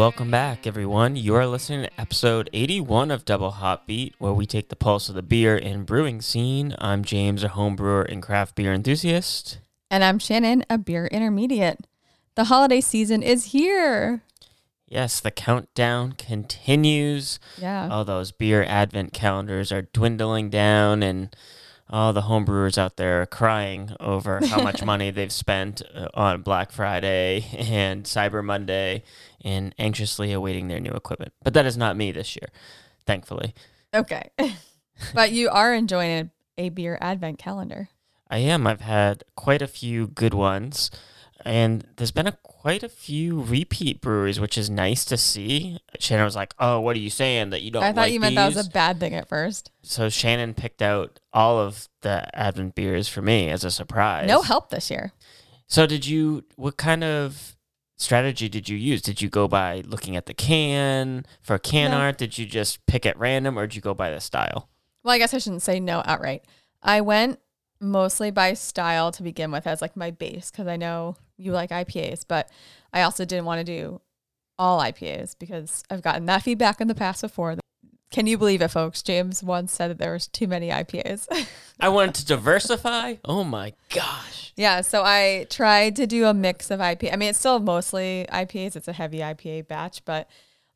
Welcome back, everyone. You are listening to episode 81 of Double Hot Beat, where we take the pulse of the beer and brewing scene. I'm James, a home brewer and craft beer enthusiast. And I'm Shannon, a beer intermediate. The holiday season is here. Yes, the countdown continues. Yeah. All those beer advent calendars are dwindling down, and all the homebrewers out there are crying over how much money they've spent on Black Friday and Cyber Monday and anxiously awaiting their new equipment. But that is not me this year, thankfully. Okay. But you are enjoying a beer advent calendar. I am. I've had quite a few good ones. And there's been quite a few repeat breweries, which is nice to see. Shannon was like, oh, what are you saying, that you don't like these? I thought you meant that was a bad thing at first. So Shannon picked out all of the advent beers for me as a surprise. No help this year. So what kind of strategy did you use? Did you go by looking at the can for can art? Did you just pick at random, or did you go by the style? Well, I guess I shouldn't say no outright. I went mostly by style to begin with as like my base, because I know you like IPAs, but I also didn't want to do all IPAs because I've gotten that feedback in the past before. Can you believe it, folks? James once said that there was too many IPAs. I wanted to diversify. Oh my gosh. Yeah. So I tried to do a mix of IPA. I mean, it's still mostly IPAs. It's a heavy IPA batch, but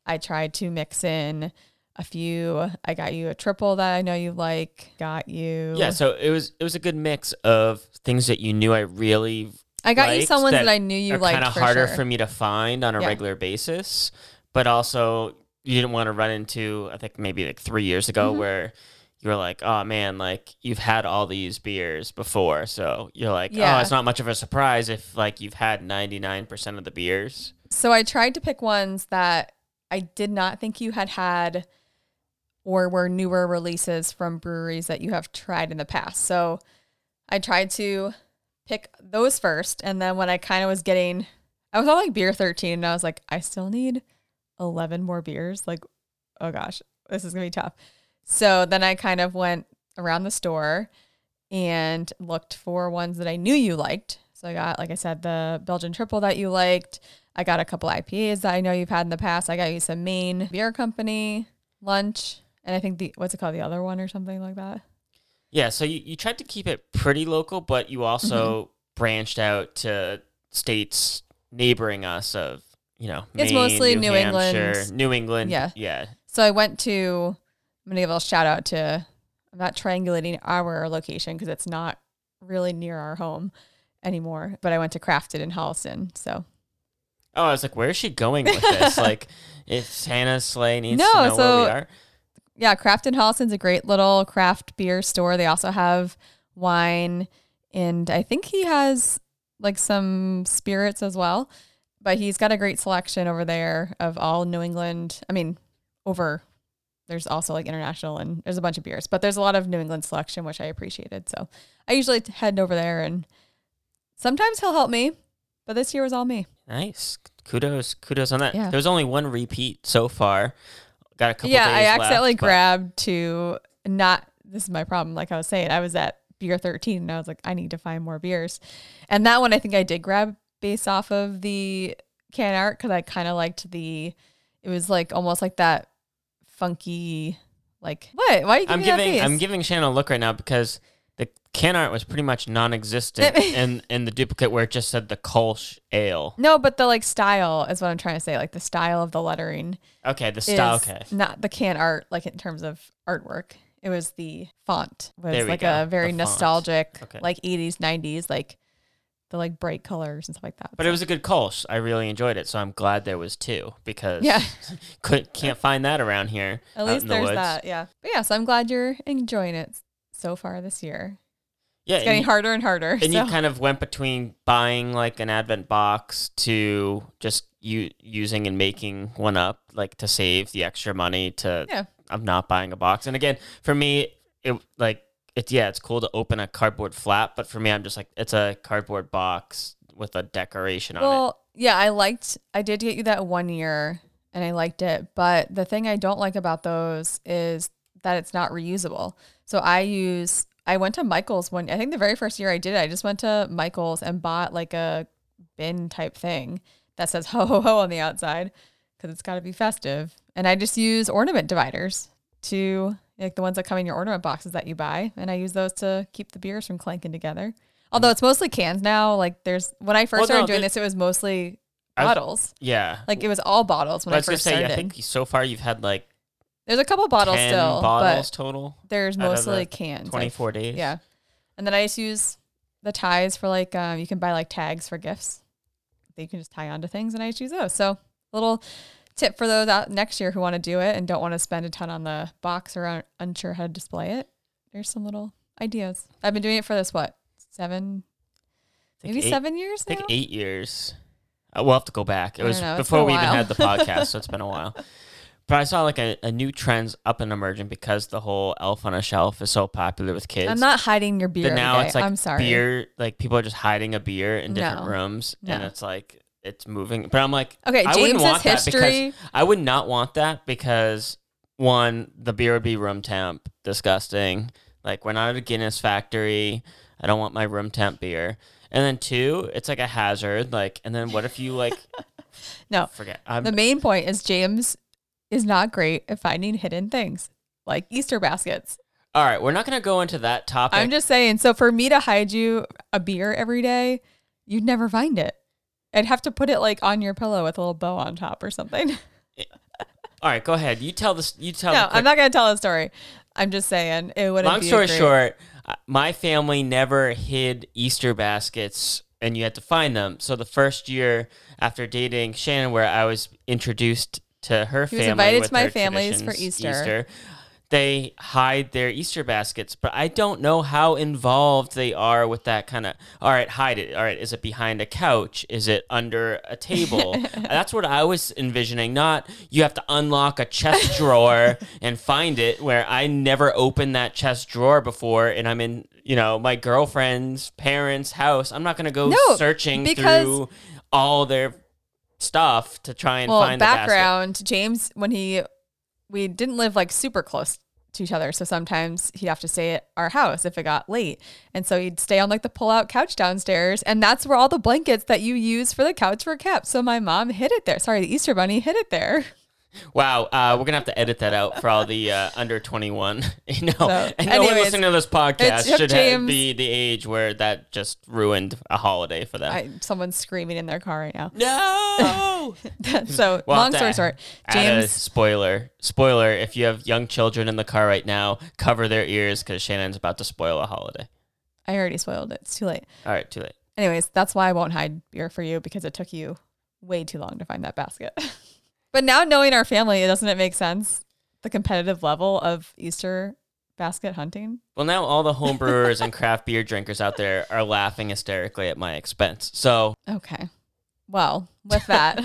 I tried to mix in a few. I got you a triple that I know you like. Got you. Yeah. So it was a good mix of things that you knew I really liked, you some ones that I knew you liked. Kind of harder for me to find on a regular basis, but also you didn't want to run into, I think maybe like 3 years ago, where you were like, oh man, like you've had all these beers before. So you're like, oh, it's not much of a surprise if like you've had 99% of the beers. So I tried to pick ones that I did not think you had or were newer releases from breweries that you have tried in the past. So I tried to pick those first, and then when I kind of was getting, I was on like beer 13, and I was like, I still need 11 more beers. Like, oh gosh, this is gonna be tough. So then I kind of went around the store and looked for ones that I knew you liked. So I got, like I said, the Belgian triple that you liked. I got a couple IPAs that I know you've had in the past. I got you some Maine Beer Company lunch, and I think what's it called, the other one or something like that. Yeah, so you tried to keep it pretty local, but you also branched out to states neighboring us of, Maine, it's mostly New Hampshire, England. New England, yeah. So I'm going to give a little shout out to, I'm not triangulating our location because it's not really near our home anymore, but I went to Crafted in Holliston, so. Oh, I was like, where is she going with this? Like, if Santa Slay needs to know where we are. Yeah, Crafted Holliston's a great little craft beer store. They also have wine, and I think he has like some spirits as well. But he's got a great selection over there of all New England. I mean, there's also like international, and there's a bunch of beers. But there's a lot of New England selection, which I appreciated. So I usually head over there, and sometimes he'll help me. But this year was all me. Nice. Kudos on that. Yeah. There's only one repeat so far. Got a couple days I accidentally grabbed two. Not, this is my problem. Like I was saying, I was at beer 13, and I was like, I need to find more beers. And that one, I think I did grab based off of the can art, because I kind of liked it was like almost like that funky, like, what? Why are you giving that face? I'm giving Shannon a look right now because the can art was pretty much non-existent in the duplicate where it just said the Kolsch Ale. No, but the style is what I'm trying to say. Like the style of the lettering. Okay, the style. Okay, not the can art. Like in terms of artwork, it was the font. It was like a very nostalgic, like 80s, 90s, like the like bright colors and stuff like that. But it was a good Kolsch. I really enjoyed it, so I'm glad there was two because can't find that around here. At least there's that. Yeah, but yeah. So I'm glad you're enjoying it so far this year. Yeah, it's getting harder and harder. And you kind of went between buying like an advent box to just you using and making one up, like to save the extra money to of not buying a box. And again, for me, it's cool to open a cardboard flap, but for me, I'm just like, it's a cardboard box with a decoration on it. Well, yeah, I did get you that one year, and I liked it, but the thing I don't like about those is that it's not reusable. So I went to Michael's I think the very first year I did it, I just went to Michael's and bought like a bin type thing that says ho, ho, ho on the outside. because it's got to be festive. And I just use ornament dividers to, like the ones that come in your ornament boxes that you buy. And I use those to keep the beers from clanking together. Although it's mostly cans now. Like there's, when I first started doing this, it was mostly bottles. Yeah. Like it was all bottles when I first started. I think so far you've had like, there's a couple bottles 10 still. Bottles but total. There's mostly the cans. 24 days. Yeah. And then I just use the ties for like, you can buy like tags for gifts that you can just tie onto things, and I just use those. So a little tip for those out next year who want to do it and don't want to spend a ton on the box or aren't unsure how to display it. There's some little ideas. I've been doing it for this, 7 years now? I think 8 years. We'll have to go back. It was before we even had the podcast, so it's been a while. But I saw like a new trend up and emerging because the whole elf on a shelf is so popular with kids. I'm not hiding your beer. But now it's like I'm sorry. Beer, like people are just hiding a beer in different rooms, and it's like it's moving. But I'm like, okay, I wouldn't want that because I would not want that because one, the beer would be room temp, disgusting. Like we're not at a Guinness factory. I don't want my room temp beer. And then two, it's like a hazard. Like, and then what if you like? Forget. The main point is James is not great at finding hidden things like Easter baskets. All right, we're not going to go into that topic. I'm just saying, so for me to hide you a beer every day, you'd never find it. I'd have to put it like on your pillow with a little bow on top or something. All right, go ahead. You tell this. You tell. No, I'm not going to tell a story. I'm just saying it wouldn't. Long story short, my family never hid Easter baskets, and you had to find them. So the first year after dating Shannon, where I was introduced to her family. He was invited to my family's for Easter. They hide their Easter baskets, but I don't know how involved they are with that kind of, all right, hide it. All right, is it behind a couch? Is it under a table? That's what I was envisioning, not you have to unlock a chest drawer and find it, where I never opened that chest drawer before, and I'm in, you know, my girlfriend's parents' house. I'm not going to go searching through all their stuff to try and find the basket. James, when we didn't live like super close to each other, so sometimes he'd have to stay at our house if it got late. And so he'd stay on like the pull-out couch downstairs, and that's where all the blankets that you use for the couch were kept. So my mom hid it there. Sorry, the Easter bunny hid it there. Wow, we're gonna have to edit that out for all the under 21. No one listening to this podcast should be the age where that just ruined a holiday for them. Someone's screaming in their car right now. No. So long story short, James. Spoiler: if you have young children in the car right now, cover their ears because Shannon's about to spoil a holiday. I already spoiled it. It's too late. All right, too late. Anyways, that's why I won't hide beer for you, because it took you way too long to find that basket. But now knowing our family, doesn't it make sense? The competitive level of Easter basket hunting. Well, now all the homebrewers and craft beer drinkers out there are laughing hysterically at my expense. So okay. Well, with that.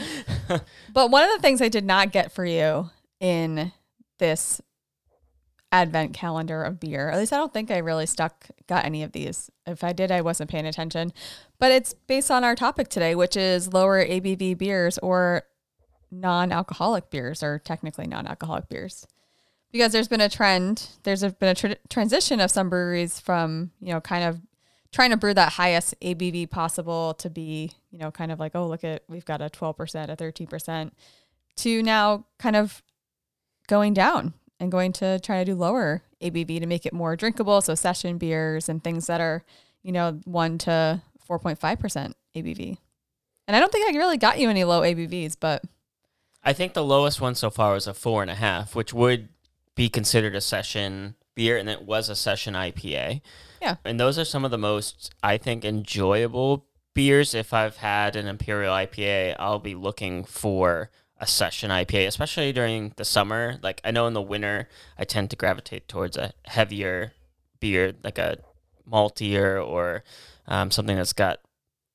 But one of the things I did not get for you in this advent calendar of beer, at least I don't think I really got any of these. If I did, I wasn't paying attention. But it's based on our topic today, which is lower ABV beers, or non-alcoholic beers are technically non-alcoholic beers, because there's been a trend. There's been a transition of some breweries from, you know, kind of trying to brew that highest ABV possible to be, you know, kind of like, oh, look at, we've got a 12%, a 13%, to now kind of going down and going to try to do lower ABV to make it more drinkable. So session beers and things that are, you know, 1 to 4.5% ABV. And I don't think I really got you any low ABVs, but I think the lowest one so far was a 4.5, which would be considered a session beer, and it was a session IPA. Yeah. And those are some of the most, I think, enjoyable beers. If I've had an Imperial IPA, I'll be looking for a session IPA, especially during the summer. Like, I know in the winter, I tend to gravitate towards a heavier beer, like a maltier or something that's got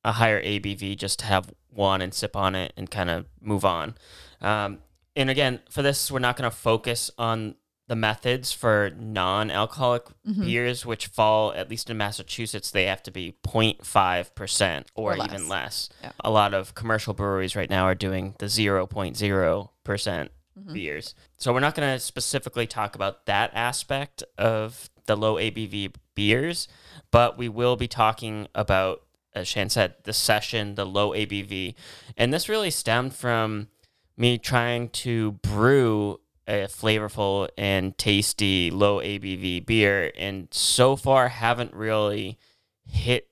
a higher ABV, just to have one and sip on it and kind of move on. And again, for this, we're not going to focus on the methods for non-alcoholic beers, which fall, at least in Massachusetts, they have to be 0.5% or less. Even less. Yeah. A lot of commercial breweries right now are doing the 0.0% beers. So we're not going to specifically talk about that aspect of the low ABV beers, but we will be talking about, as Shan said, the session, the low ABV. And this really stemmed from me trying to brew a flavorful and tasty low ABV beer, and so far haven't really hit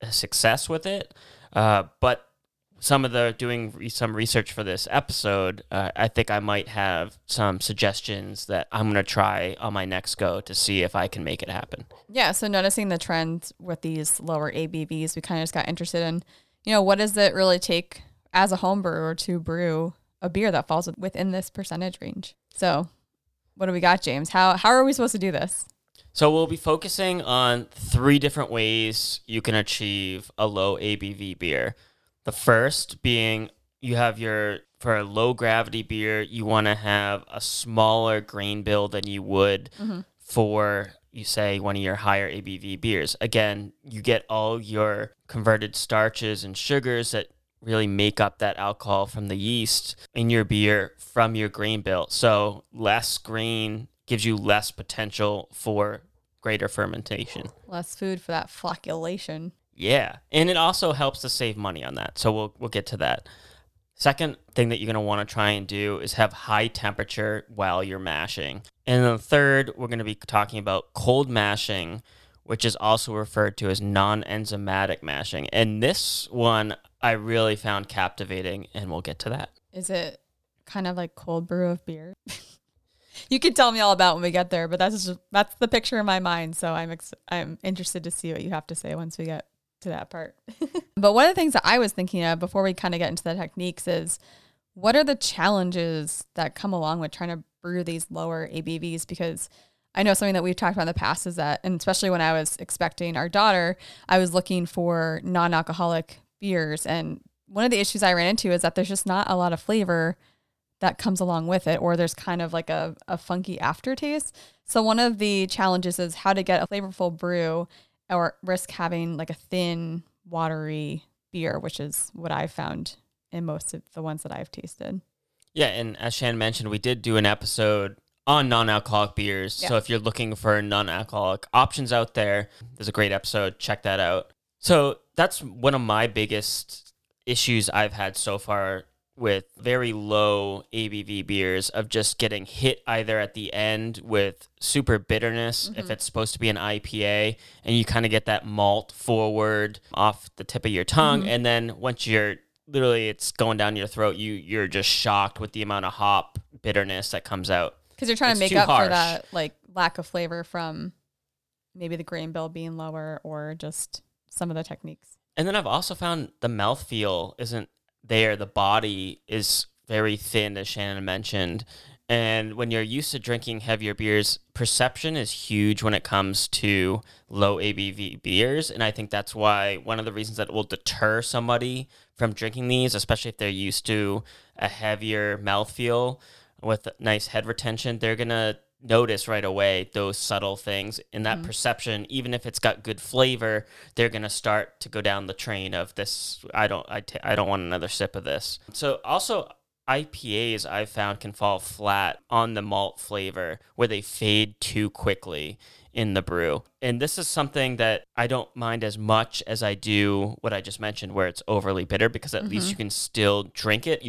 a success with it. But some of the doing some research for this episode, I think I might have some suggestions that I'm going to try on my next go to see if I can make it happen. Yeah. So noticing the trend with these lower ABVs, we kind of just got interested in, you know, what does it really take as a home brewer to brew a beer that falls within this percentage range? So what do we got, James? How are we supposed to do this? So we'll be focusing on three different ways you can achieve a low ABV beer. The first being for a low gravity beer, you want to have a smaller grain bill than you would for, you say, one of your higher ABV beers. Again, you get all your converted starches and sugars that really make up that alcohol from the yeast in your beer from your grain bill. So less grain gives you less potential for greater fermentation. Less food for that flocculation. Yeah, and it also helps to save money on that. So we'll get to that. Second thing that you're going to want to try and do is have high temperature while you're mashing. And then third, we're going to be talking about cold mashing, which is also referred to as non-enzymatic mashing. And this one I really found captivating, and we'll get to that. Is it kind of like cold brew of beer? You can tell me all about when we get there, but that's the picture in my mind. So I'm interested to see what you have to say once we get to that part. But one of the things that I was thinking of before we kind of get into the techniques is, what are the challenges that come along with trying to brew these lower ABVs? Because I know something that we've talked about in the past is that, and especially when I was expecting our daughter, I was looking for non-alcoholic beers. And one of the issues I ran into is that there's just not a lot of flavor that comes along with it, or there's kind of like a funky aftertaste. So one of the challenges is how to get a flavorful brew or risk having like a thin, watery beer, which is what I found in most of the ones that I've tasted. Yeah, and as Shan mentioned, we did do an episode on non-alcoholic beers. Yeah. So if you're looking for non-alcoholic options out there, there's a great episode. Check that out. So that's one of my biggest issues I've had so far with very low ABV beers, of just getting hit either at the end with super bitterness, if it's supposed to be an IPA, and you kind of get that malt forward off the tip of your tongue. And then once you're literally, it's going down your throat, you're just shocked with the amount of hop bitterness that comes out. Because you're trying to make up for that like lack of flavor from maybe the grain bill being lower or just some of the techniques. And then I've also found the mouthfeel isn't there. The body is very thin, as Shannon mentioned. And when you're used to drinking heavier beers, perception is huge when it comes to low ABV beers. And I think that's why one of the reasons that will deter somebody from drinking these, especially if they're used to a heavier mouthfeel with nice head retention, they're going to notice right away those subtle things. And that perception, even if it's got good flavor, they're going to start to go down the train of this. I don't want another sip of this. So also IPAs I've found can fall flat on the malt flavor, where they fade too quickly in the brew. And this is something that I don't mind as much as I do what I just mentioned, where it's overly bitter, because at least you can still drink it.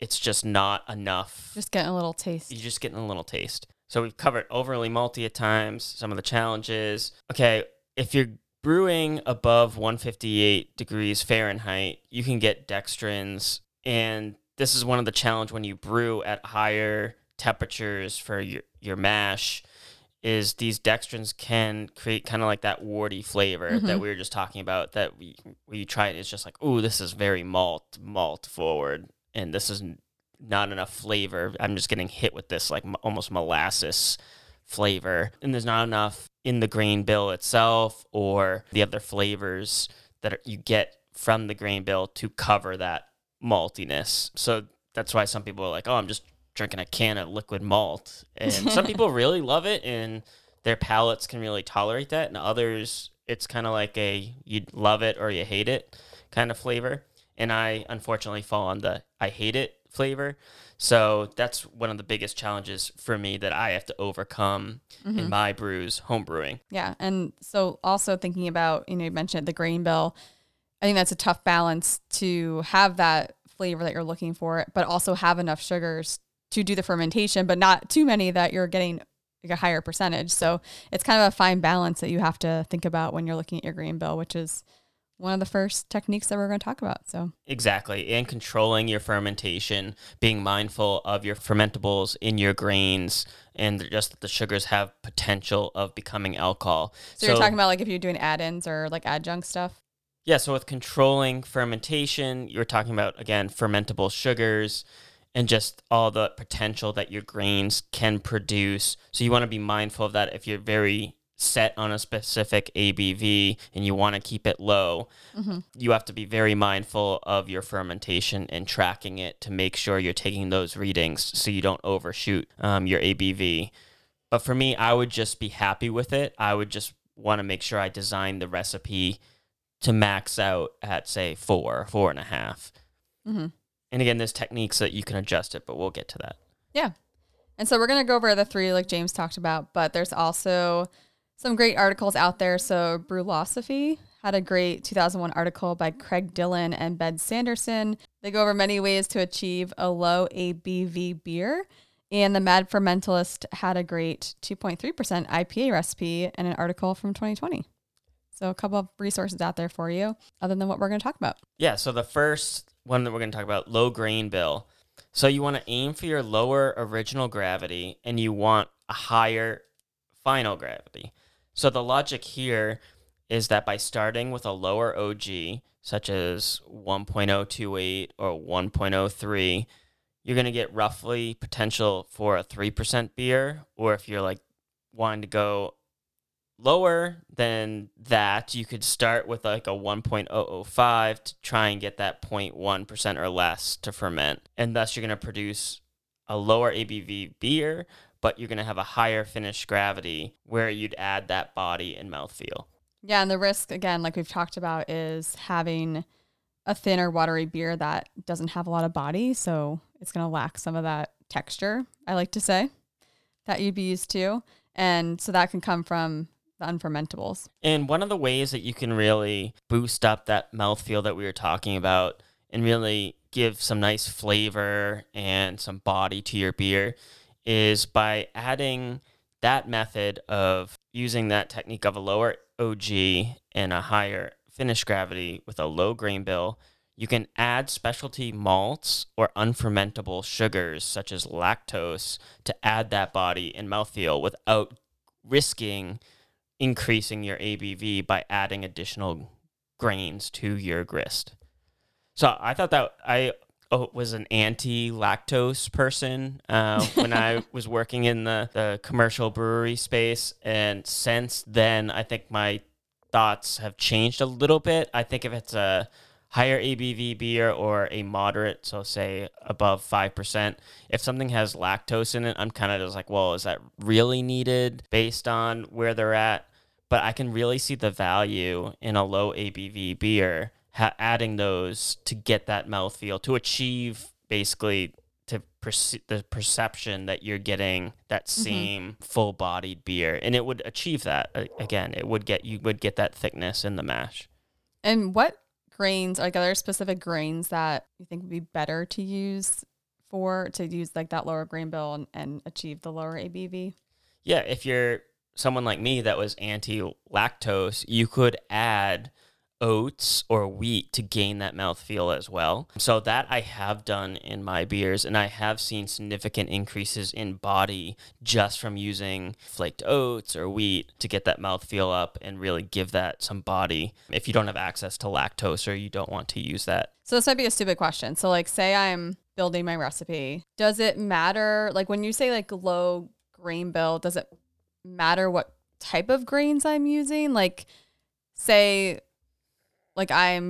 It's just not enough. Just getting a little taste. You're just getting a little taste. So we've covered overly malty at times, some of the challenges. Okay, if you're brewing above 158 degrees Fahrenheit, you can get dextrins. And this is one of the challenges when you brew at higher temperatures for your mash, is these dextrins can create kind of like that warty flavor that we were just talking about, that we try it. It's just like, ooh, this is very malt forward. And this is not enough flavor. I'm just getting hit with this like almost molasses flavor. And there's not enough in the grain bill itself or the other flavors that you get from the grain bill to cover that maltiness. So that's why some people are like, oh, I'm just drinking a can of liquid malt. And some people really love it and their palates can really tolerate that. And others, it's kind of like you love it or you hate it kind of flavor. And I unfortunately fall on the I hate it flavor. So that's one of the biggest challenges for me that I have to overcome in my brews, home brewing. Yeah. And so also thinking about, you mentioned the grain bill. I think that's a tough balance to have that flavor that you're looking for, but also have enough sugars to do the fermentation, but not too many that you're getting like a higher percentage. So it's kind of a fine balance that you have to think about when you're looking at your grain bill, which is one of the first techniques that we're going to talk about. So exactly. And controlling your fermentation, being mindful of your fermentables in your grains, and just that the sugars have potential of becoming alcohol. So you're talking about like if you're doing add-ins or like adjunct stuff? Yeah. So with controlling fermentation, you're talking about, again, fermentable sugars and just all the potential that your grains can produce. So you want to be mindful of that if you're very set on a specific ABV and you want to keep it low. Mm-hmm. You have to be very mindful of your fermentation and tracking it to make sure you're taking those readings so you don't overshoot your ABV. But for me, I would just be happy with it. I would just want to make sure I design the recipe to max out at, say, 4, 4.5. Mm-hmm. And again, there's techniques that you can adjust it, but we'll get to that. Yeah. And so we're going to go over the three like James talked about, but there's also some great articles out there. So Brewlosophy had a great 2001 article by Craig Dillon and Ben Sanderson. They go over many ways to achieve a low ABV beer. And the Mad Fermentalist had a great 2.3% IPA recipe and an article from 2020. So a couple of resources out there for you other than what we're going to talk about. Yeah, so the first one that we're going to talk about, low grain bill. So you want to aim for your lower original gravity and you want a higher final gravity. So the logic here is that by starting with a lower OG, such as 1.028 or 1.03, you're going to get roughly potential for a 3% beer. Or if you're like wanting to go lower than that, you could start with like a 1.005 to try and get that 0.1% or less to ferment. And thus you're going to produce a lower ABV beer, but you're going to have a higher finished gravity where you'd add that body and mouthfeel. Yeah, and the risk, again, like we've talked about, is having a thinner, watery beer that doesn't have a lot of body, so it's going to lack some of that texture, I like to say, that you'd be used to. And so that can come from the unfermentables. And one of the ways that you can really boost up that mouthfeel that we were talking about and really give some nice flavor and some body to your beer is by adding that method of using that technique of a lower OG and a higher finish gravity with a low grain bill. You can add specialty malts or unfermentable sugars such as lactose to add that body and mouthfeel without risking increasing your ABV by adding additional grains to your grist. So I thought that I was an anti-lactose person when I was working in the commercial brewery space. And since then, I think my thoughts have changed a little bit. I think if it's a higher ABV beer or a moderate, so say above 5%, if something has lactose in it, I'm kind of just like, well, is that really needed based on where they're at? But I can really see the value in a low ABV beer, adding those to get that mouthfeel, to achieve basically the perception that you're getting that same full-bodied beer. And it would achieve that. Again, it would get that thickness in the mash. And what grains, like other specific grains that you think would be better to use like that lower grain bill and achieve the lower ABV? Yeah, if you're someone like me that was anti-lactose, you could add oats or wheat to gain that mouthfeel as well. So that I have done in my beers, and I have seen significant increases in body just from using flaked oats or wheat to get that mouthfeel up and really give that some body if you don't have access to lactose or you don't want to use that. So this might be a stupid question. So like say I'm building my recipe. Does it matter, like when you say like low grain bill, does it matter what type of grains I'm using? Like say I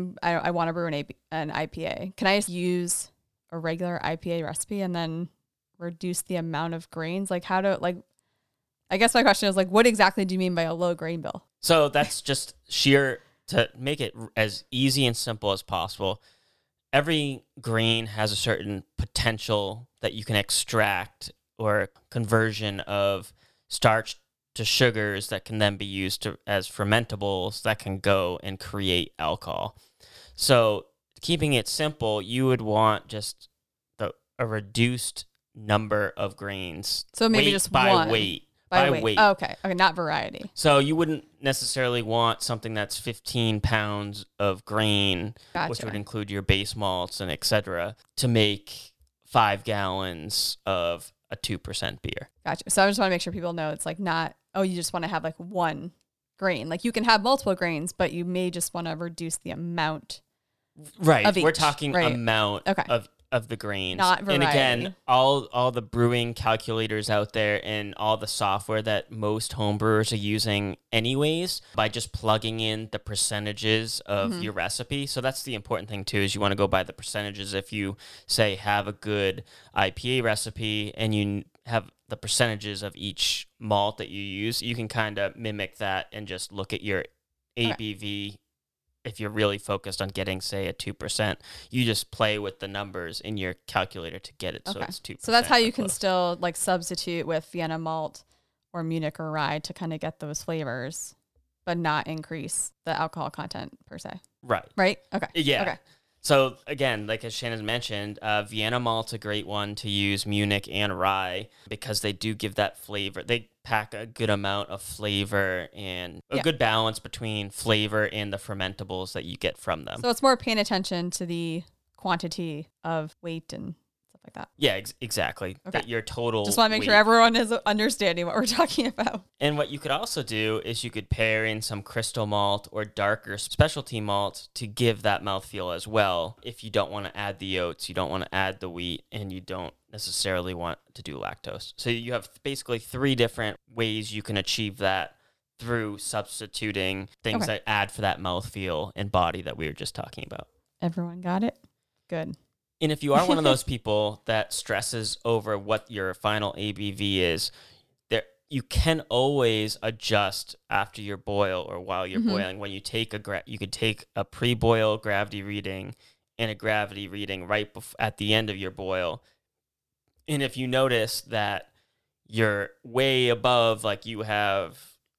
want to brew an IPA. Can I just use a regular IPA recipe and then reduce the amount of grains? Like I guess my question is like, what exactly do you mean by a low grain bill? So that's just sheer to make it as easy and simple as possible. Every grain has a certain potential that you can extract or conversion of starch to sugars that can then be used as fermentables that can go and create alcohol. So keeping it simple, you would want just a reduced number of grains. So maybe just one. By weight. Oh, okay. Okay, not variety. So you wouldn't necessarily want something that's 15 pounds of grain, gotcha, which would include your base malts and et cetera, to make 5 gallons of a 2% beer. Gotcha. So I just want to make sure people know it's like not, oh, you just want to have like one grain. Like you can have multiple grains, but you may just want to reduce the amount. Right. Of each. We're talking amount of the grains. Not variety. And again, all the brewing calculators out there and all the software that most homebrewers are using anyways, by just plugging in the percentages of your recipe. So that's the important thing too, is you want to go by the percentages. If you say have a good IPA recipe and you have the percentages of each malt that you use, you can kind of mimic that and just look at your ABV. Okay. If you're really focused on getting, say, a 2%, you just play with the numbers in your calculator to get it so it's 2%. So that's how you can still like substitute with Vienna malt or Munich or rye to kind of get those flavors, but not increase the alcohol content per se. Right. Right? Okay. Yeah. Okay. So again, like as Shannon mentioned, Vienna malt's a great one to use, Munich and rye, because they do give that flavor. They pack a good amount of flavor and a good balance between flavor and the fermentables that you get from them. So it's more paying attention to the quantity of weight and stuff like that. Yeah, exactly. Okay. That your total. Just want to make sure everyone is understanding what we're talking about. And what you could also do is you could pair in some crystal malt or darker specialty malt to give that mouthfeel as well. If you don't want to add the oats, you don't want to add the wheat, and you don't necessarily want to do lactose. So you have basically 3 different ways you can achieve that through substituting things that add for that mouthfeel and body that we were just talking about. Everyone got it? Good. And if you are one of those people that stresses over what your final ABV is, you can always adjust after your boil or while you're boiling. When you take you could take a pre-boil gravity reading and a gravity reading right at the end of your boil. And if you notice that you're way above, like you have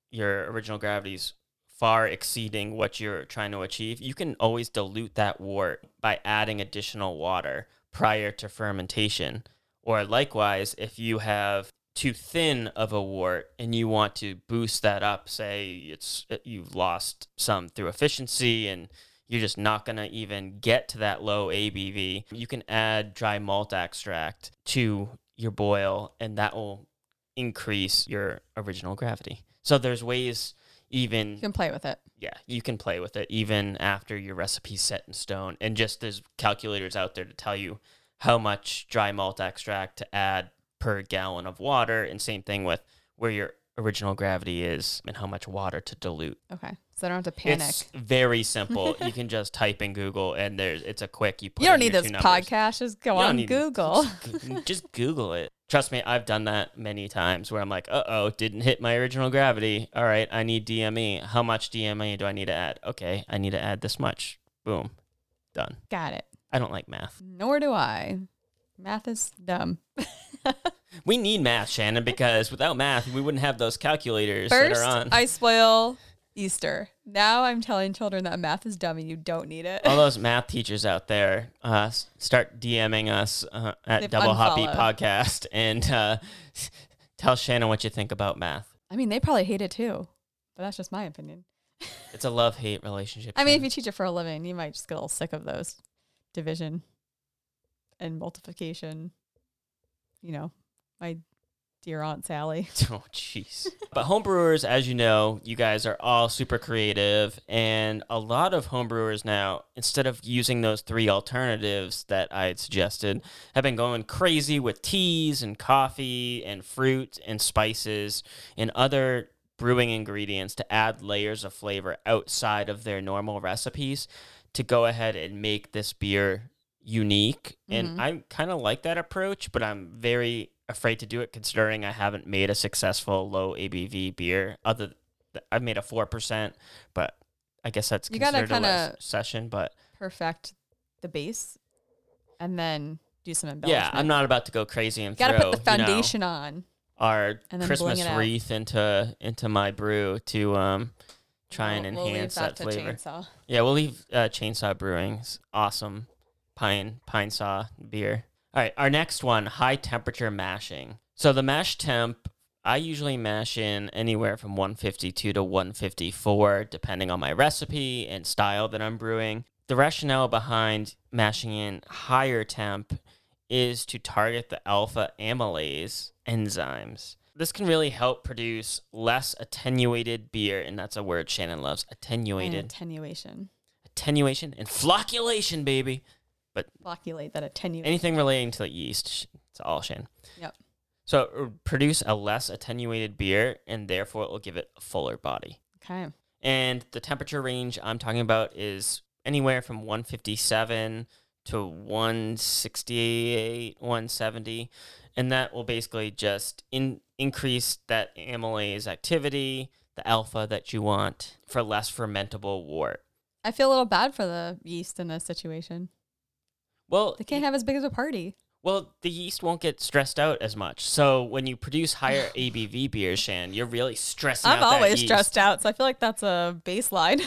your original gravities far exceeding what you're trying to achieve, you can always dilute that wort by adding additional water prior to fermentation. Or likewise, if you have too thin of a wort and you want to boost that up, say you've lost some through efficiency and you're just not going to even get to that low ABV, you can add dry malt extract to your boil and that will increase your original gravity. So there's ways. You can play with it. Yeah, you can play with it even after your recipe's set in stone. And just there's calculators out there to tell you how much dry malt extract to add per gallon of water. And same thing with where your original gravity is and how much water to dilute. Okay, so I don't have to panic. It's very simple. You can just type in Google and it's a quick. You don't need this podcast. Just go on Google. Just Google it. Trust me, I've done that many times where I'm like, didn't hit my original gravity. All right, I need DME. How much DME do I need to add? Okay, I need to add this much. Boom. Done. Got it. I don't like math. Nor do I. Math is dumb. We need math, Shannon, because without math, we wouldn't have those calculators that are on. I spoil Easter. Now I'm telling children that math is dumb and you don't need it. All those math teachers out there, start DMing us at Double Hot Beat Podcast and tell Shannon what you think about math. I mean, they probably hate it too, but that's just my opinion. It's a love-hate relationship. I mean, if you teach it for a living, you might just get a little sick of those division and multiplication, you know, my dear Aunt Sally. Oh, jeez. But homebrewers, as you know, you guys are all super creative. And a lot of homebrewers now, instead of using those 3 alternatives that I had suggested, have been going crazy with teas and coffee and fruit and spices and other brewing ingredients to add layers of flavor outside of their normal recipes to go ahead and make this beer unique. And I kind of like that approach, but I'm very afraid to do it considering I haven't made a successful low ABV beer. I've made a 4%, but I guess that's considered a less session. But perfect the base and then do some embellishment. Yeah, I'm not about to go crazy and throw. You gotta put the foundation on our Christmas wreath into my brew to try and enhance that flavor. Chainsaw. Yeah, we'll leave chainsaw brewing's awesome pine saw beer. All right, our next one, high temperature mashing. So the mash temp, I usually mash in anywhere from 152 to 154, depending on my recipe and style that I'm brewing. The rationale behind mashing in higher temp is to target the alpha amylase enzymes. This can really help produce less attenuated beer, and that's a word Shannon loves, attenuated. And attenuation. Attenuation and flocculation, baby. But flocculate, that attenuation. Anything relating to the yeast, it's all Shannon. Yep. So it will produce a less attenuated beer, and therefore it will give it a fuller body. Okay. And the temperature range I'm talking about is anywhere from 157 to 168, 170. And that will basically just increase that amylase activity, the alpha that you want, for less fermentable wort. I feel a little bad for the yeast in this situation. Well, they can't have as big as a party. Well, the yeast won't get stressed out as much. So when you produce higher ABV beers, Shan, you're really stressing out that yeast. I'm always stressed out, so I feel like that's a baseline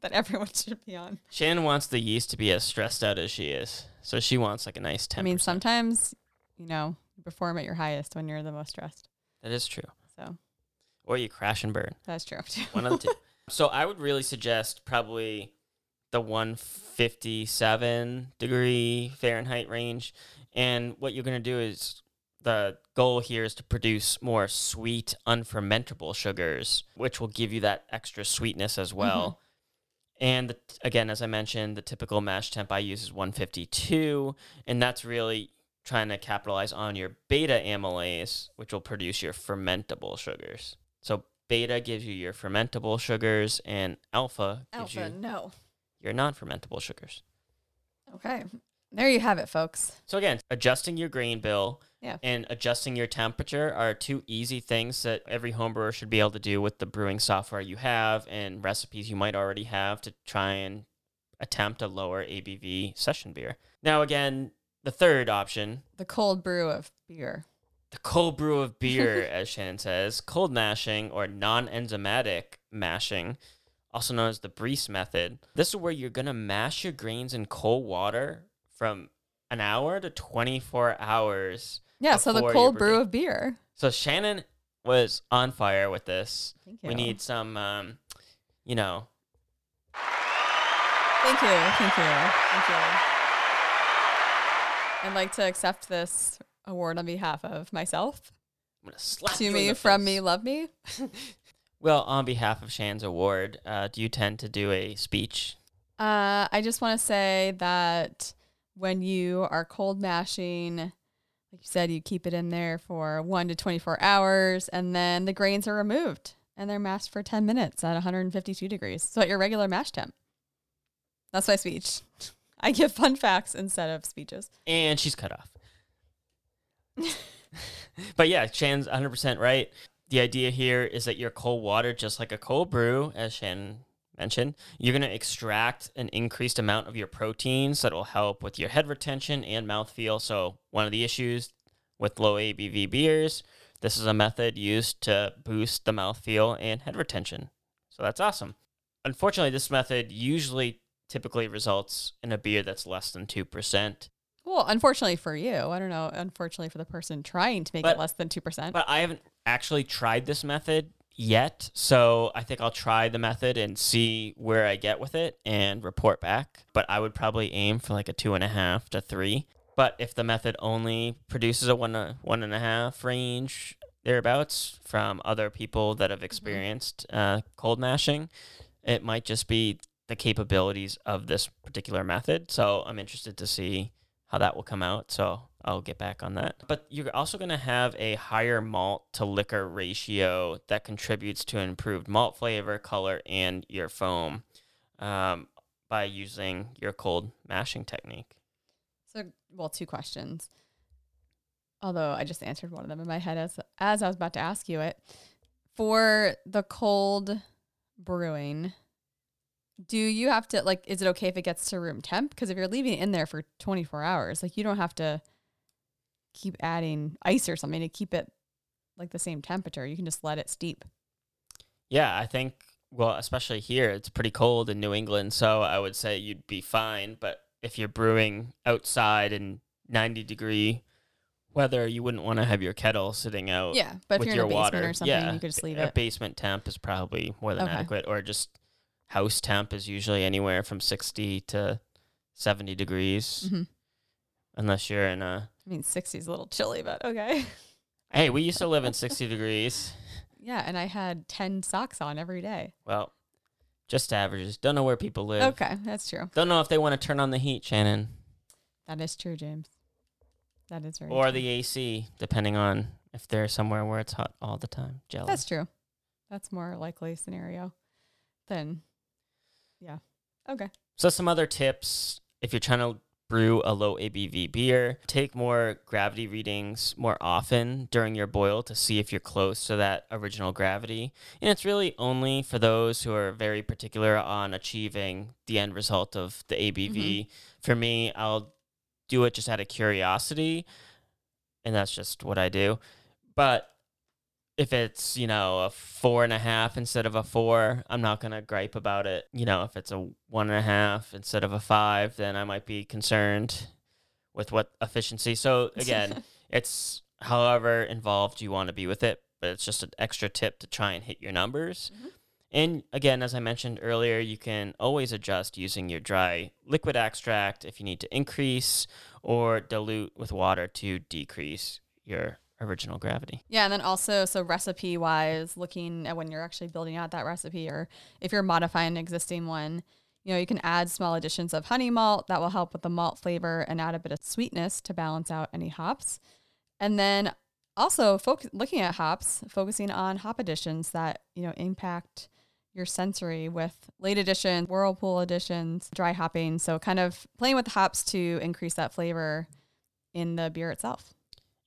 that everyone should be on. Shan wants the yeast to be as stressed out as she is. So she wants like a nice 10%. I mean, sometimes, you know, you perform at your highest when you're the most stressed. That is true. So, or you crash and burn. That's true. One of the two. So I would really suggest probably the 157 degree Fahrenheit range. And what you're going to do is, the goal here is to produce more sweet, unfermentable sugars, which will give you that extra sweetness as well. Mm-hmm. And again, as I mentioned, the typical mash temp I use is 152. And that's really trying to capitalize on your beta amylase, which will produce your fermentable sugars. So beta gives you your fermentable sugars, and alpha gives you... your non-fermentable sugars. Okay. There you have it, folks. So again, adjusting your grain bill and adjusting your temperature are two easy things that every homebrewer should be able to do with the brewing software you have and recipes you might already have to try and attempt a lower ABV session beer. Now again, the third option. The cold brew of beer. The cold brew of beer, as Shannon says. Cold mashing, or non-enzymatic mashing, also known as the Breese method. This is where you're going to mash your grains in cold water from an hour to 24 hours. Yeah, so the cold brew of beer. So Shannon was on fire with this. Thank you. We need some, you know. Thank you. I'd like to accept this award on behalf of myself. I'm going to slap you in the face. To me, from me, love me. Well, on behalf of Shan's award, do you tend to do a speech? I just want to say that when you are cold mashing, like you said, you keep it in there for 1 to 24 hours, and then the grains are removed, and they're mashed for 10 minutes at 152 degrees, so at your regular mash temp. That's my speech. I give fun facts instead of speeches. And she's cut off. But yeah, Shan's 100% right. The idea here is that your cold water, just like a cold brew, as Shannon mentioned, you're going to extract an increased amount of your proteins that will help with your head retention and mouthfeel. So one of the issues with low ABV beers, this is a method used to boost the mouthfeel and head retention. So that's awesome. Unfortunately, this method typically results in a beer that's less than 2%. Well, unfortunately for you. I don't know. Unfortunately for the person trying to make it less than 2%. But I haven't actually tried this method yet, so I think I'll try the method and see where I get with it and report back. But I would probably aim for like a 2.5 to 3. But if the method only produces a 1 to 1.5 range thereabouts from other people that have experienced cold mashing, it might just be the capabilities of this particular method. So I'm interested to see how that will come out. So I'll get back on that. But you're also going to have a higher malt to liquor ratio that contributes to improved malt flavor, color, and your foam by using your cold mashing technique. So, well, two questions. Although I just answered one of them in my head as I was about to ask you it. For the cold brewing, do you have to, like, is it okay if it gets to room temp? Because if you're leaving it in there for 24 hours, like, you don't have to keep adding ice or something to keep it, like, the same temperature. You can just let it steep. Yeah, I think Well, especially here, it's pretty cold in New England, so I would say you'd be fine. But if you're brewing outside in 90-degree weather, you wouldn't want to have your kettle sitting out. Yeah, but with if you're in a basement or something, you could just leave it. A basement temp is probably more than adequate, or just house temp is usually anywhere from 60 to 70 degrees, unless you're in a... I mean, 60 is a little chilly, but okay. Hey, we used to live in 60 degrees. Yeah, and I had 10 socks on every day. Well, just averages. Don't know where people live. Okay, that's true. Don't know if they want to turn on the heat, Shannon. That is true, James. That is very true. Or the AC, depending on if they're somewhere where it's hot all the time. Jealous. That's true. That's more likely scenario than, yeah. Okay. So some other tips, if you're trying to brew a low ABV beer, take more gravity readings more often during your boil to see if you're close to that original gravity. And it's really only for those who are very particular on achieving the end result of the ABV. For me, I'll do it just out of curiosity, and that's just what I do. But if it's, you know, a 4.5 instead of a 4, I'm not going to gripe about it. You know, if it's a 1.5 instead of a 5, then I might be concerned with what efficiency. So again, it's however involved you want to be with it, but it's just an extra tip to try and hit your numbers. And again, as I mentioned earlier, you can always adjust using your dry liquid extract if you need to increase, or dilute with water to decrease your original gravity. Yeah, and then also, so recipe-wise, looking at when you're actually building out that recipe, or if you're modifying an existing one, you know, you can add small additions of honey malt that will help with the malt flavor and add a bit of sweetness to balance out any hops. And then also, looking at hops, focusing on hop additions that, you know, impact your sensory with late additions, whirlpool additions, dry hopping. So kind of playing with the hops to increase that flavor in the beer itself.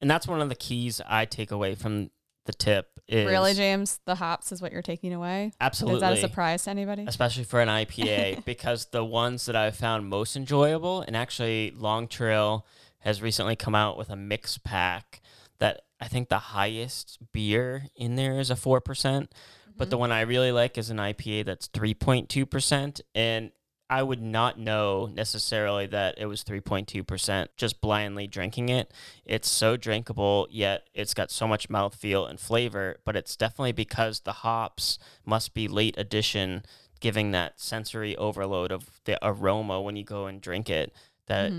And that's one of the keys I take away from the tip. Is really, James? The hops is what you're taking away? Absolutely. Is that a surprise to anybody? Especially for an IPA, because the ones that I've found most enjoyable, and actually Long Trail has recently come out with a mix pack that I think the highest beer in there is a 4%, but the one I really like is an IPA that's 3.2%, and I would not know necessarily that it was 3.2% just blindly drinking it. It's so drinkable, yet it's got so much mouthfeel and flavor, but it's definitely because the hops must be late addition, giving that sensory overload of the aroma when you go and drink it, that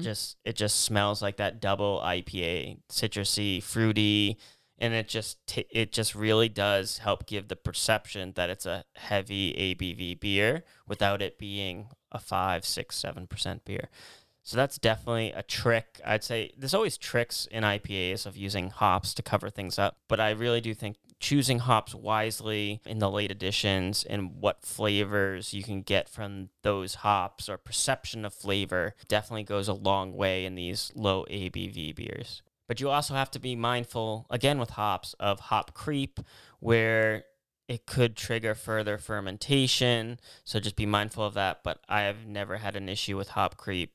it just smells like that double IPA, citrusy, fruity, and it just really does help give the perception that it's a heavy ABV beer without it being a 5, 6, 7% beer. So that's definitely a trick. I'd say there's always tricks in IPAs of using hops to cover things up, but I really do think choosing hops wisely in the late additions and what flavors you can get from those hops, or perception of flavor, definitely goes a long way in these low ABV beers. But you also have to be mindful, again with hops, of hop creep, where it could trigger further fermentation. So just be mindful of that. But I have never had an issue with hop creep.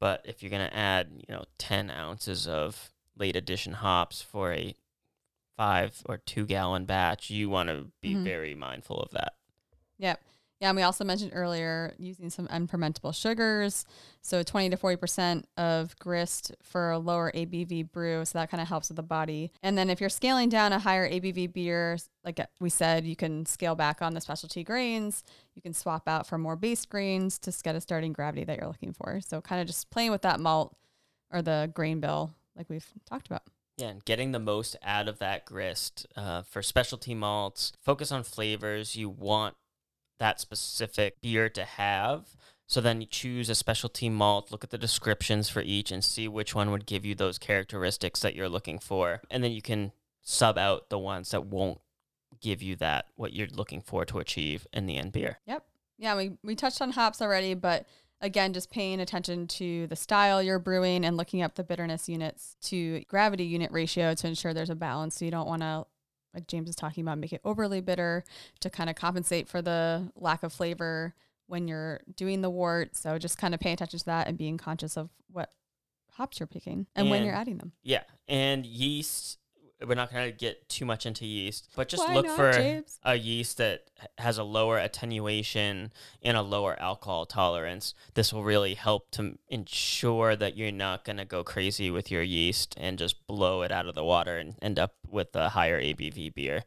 But if you're going to add, 10 ounces of late addition hops for a 5 or 2 gallon batch, you want to be very mindful of that. Yep. Yeah, and we also mentioned earlier using some unfermentable sugars, so 20 to 40% of grist for a lower ABV brew, so that kind of helps with the body. And then if you're scaling down a higher ABV beer, like we said, you can scale back on the specialty grains. You can swap out for more base grains to get a starting gravity that you're looking for. So kind of just playing with that malt or the grain bill like we've talked about. Yeah, and getting the most out of that grist. For specialty malts, focus on flavors you want that specific beer to have. So then you choose a specialty malt, look at the descriptions for each and see which one would give you those characteristics that you're looking for. And then you can sub out the ones that won't give you that, what you're looking for to achieve in the end beer. Yep. Yeah, we touched on hops already, but again, just paying attention to the style you're brewing and looking up the bitterness units to gravity unit ratio to ensure there's a balance. So you don't want to, like James is talking about, make it overly bitter to kind of compensate for the lack of flavor when you're doing the wort. So just kind of pay attention to that and being conscious of what hops you're picking and when you're adding them. Yeah. And yeast, we're not going to get too much into yeast, but just look for a yeast that has a lower attenuation and a lower alcohol tolerance. This will really help to ensure that you're not going to go crazy with your yeast and just blow it out of the water and end up with a higher ABV beer.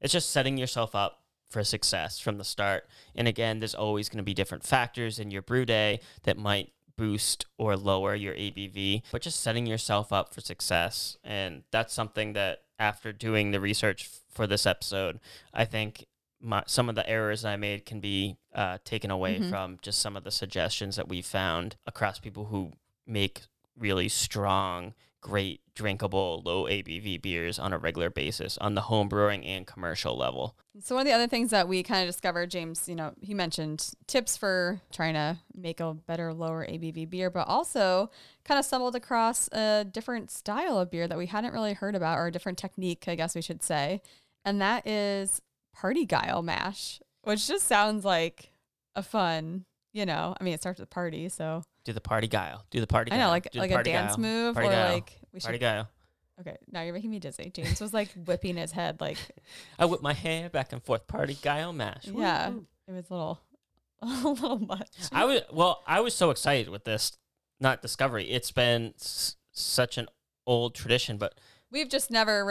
It's just setting yourself up for success from the start. And again, there's always going to be different factors in your brew day that might boost or lower your ABV, but just setting yourself up for success. And that's something that after doing the research for this episode, I think some of the errors I made can be taken away from just some of the suggestions that we found across people who make really strong, great, drinkable, low ABV beers on a regular basis on the home brewing and commercial level. So one of the other things that we kind of discovered, James, you know, he mentioned tips for trying to make a better, lower ABV beer, but also kind of stumbled across a different style of beer that we hadn't really heard about, or a different technique, I guess we should say. And that is party guile mash, which just sounds like a fun, you know, I mean, it starts with party, so... Do the party guile. Do the party guile. I know, like a dance move or like... Party guile. Okay, now you're making me dizzy. James was like whipping his head like... I whip my hair back and forth. Party guile mash. Yeah, it was a little much. I was so excited with this, not discovery. It's been such an old tradition, but... We've never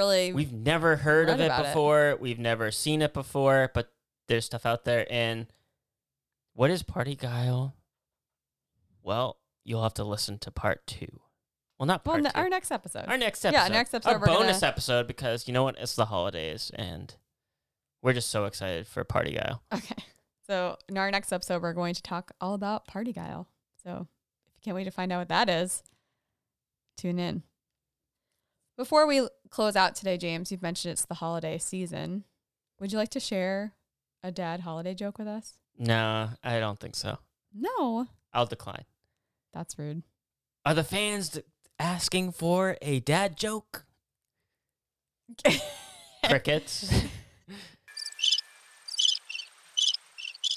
heard of it before. We've never seen it before, but there's stuff out there. And what is party guile? Well, you'll have to listen to part two. Well, not part two. Our next episode. Yeah, next episode. A bonus episode, because you know what? It's the holidays, and we're just so excited for party guile. Okay. So in our next episode, we're going to talk all about party guile. So if you can't wait to find out what that is, tune in. Before we close out today, James, you've mentioned it's the holiday season. Would you like to share a dad holiday joke with us? No, I don't think so. No. I'll decline. That's rude. Are the fans asking for a dad joke? Crickets.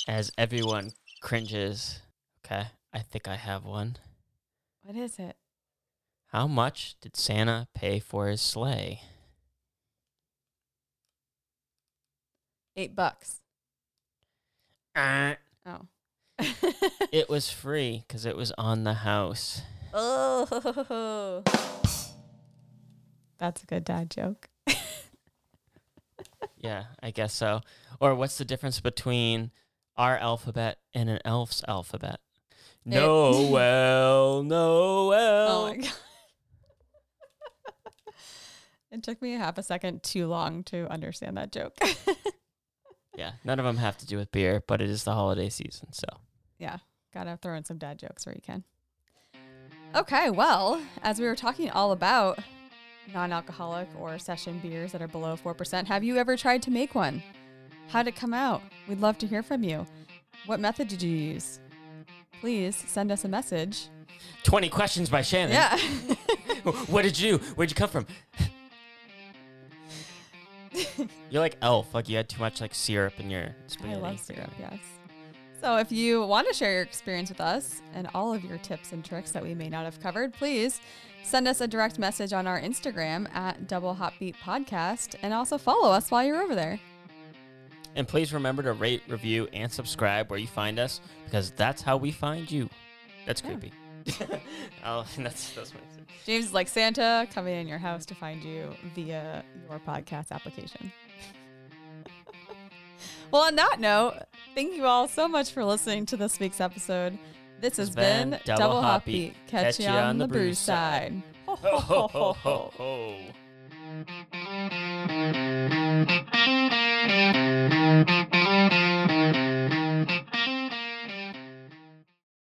As everyone cringes. Okay, I think I have one. What is it? How much did Santa pay for his sleigh? $8. Oh. It was free because it was on the house. Oh, that's a good dad joke. Yeah, I guess so. Or what's the difference between our alphabet and an elf's alphabet? Noel, Noel. Oh my God. It took me half a second too long to understand that joke. Yeah, none of them have to do with beer, but it is the holiday season, so. Yeah, gotta throw in some dad jokes where you can. Okay, well, as we were talking all about non-alcoholic or session beers that are below 4%, have you ever tried to make one? How'd it come out? We'd love to hear from you. What method did you use? Please send us a message. 20 questions by Shannon. Yeah. What did you do? Where'd you come from? You're like Elf, like you had too much like syrup in your spaghetti. I love syrup, yes. So if you want to share your experience with us and all of your tips and tricks that we may not have covered, please send us a direct message on our Instagram at Double Hot Beat Podcast, and also follow us while you're over there. And please remember to rate, review, and subscribe where you find us, because that's how we find you. That's creepy. Oh, that's what I said. James is like Santa coming in your house to find you via your podcast application. Well, on that note, thank you all so much for listening to this week's episode. This has been Double Hot Beat. Catch you on the brew side. Ho, ho, ho, ho, ho, ho.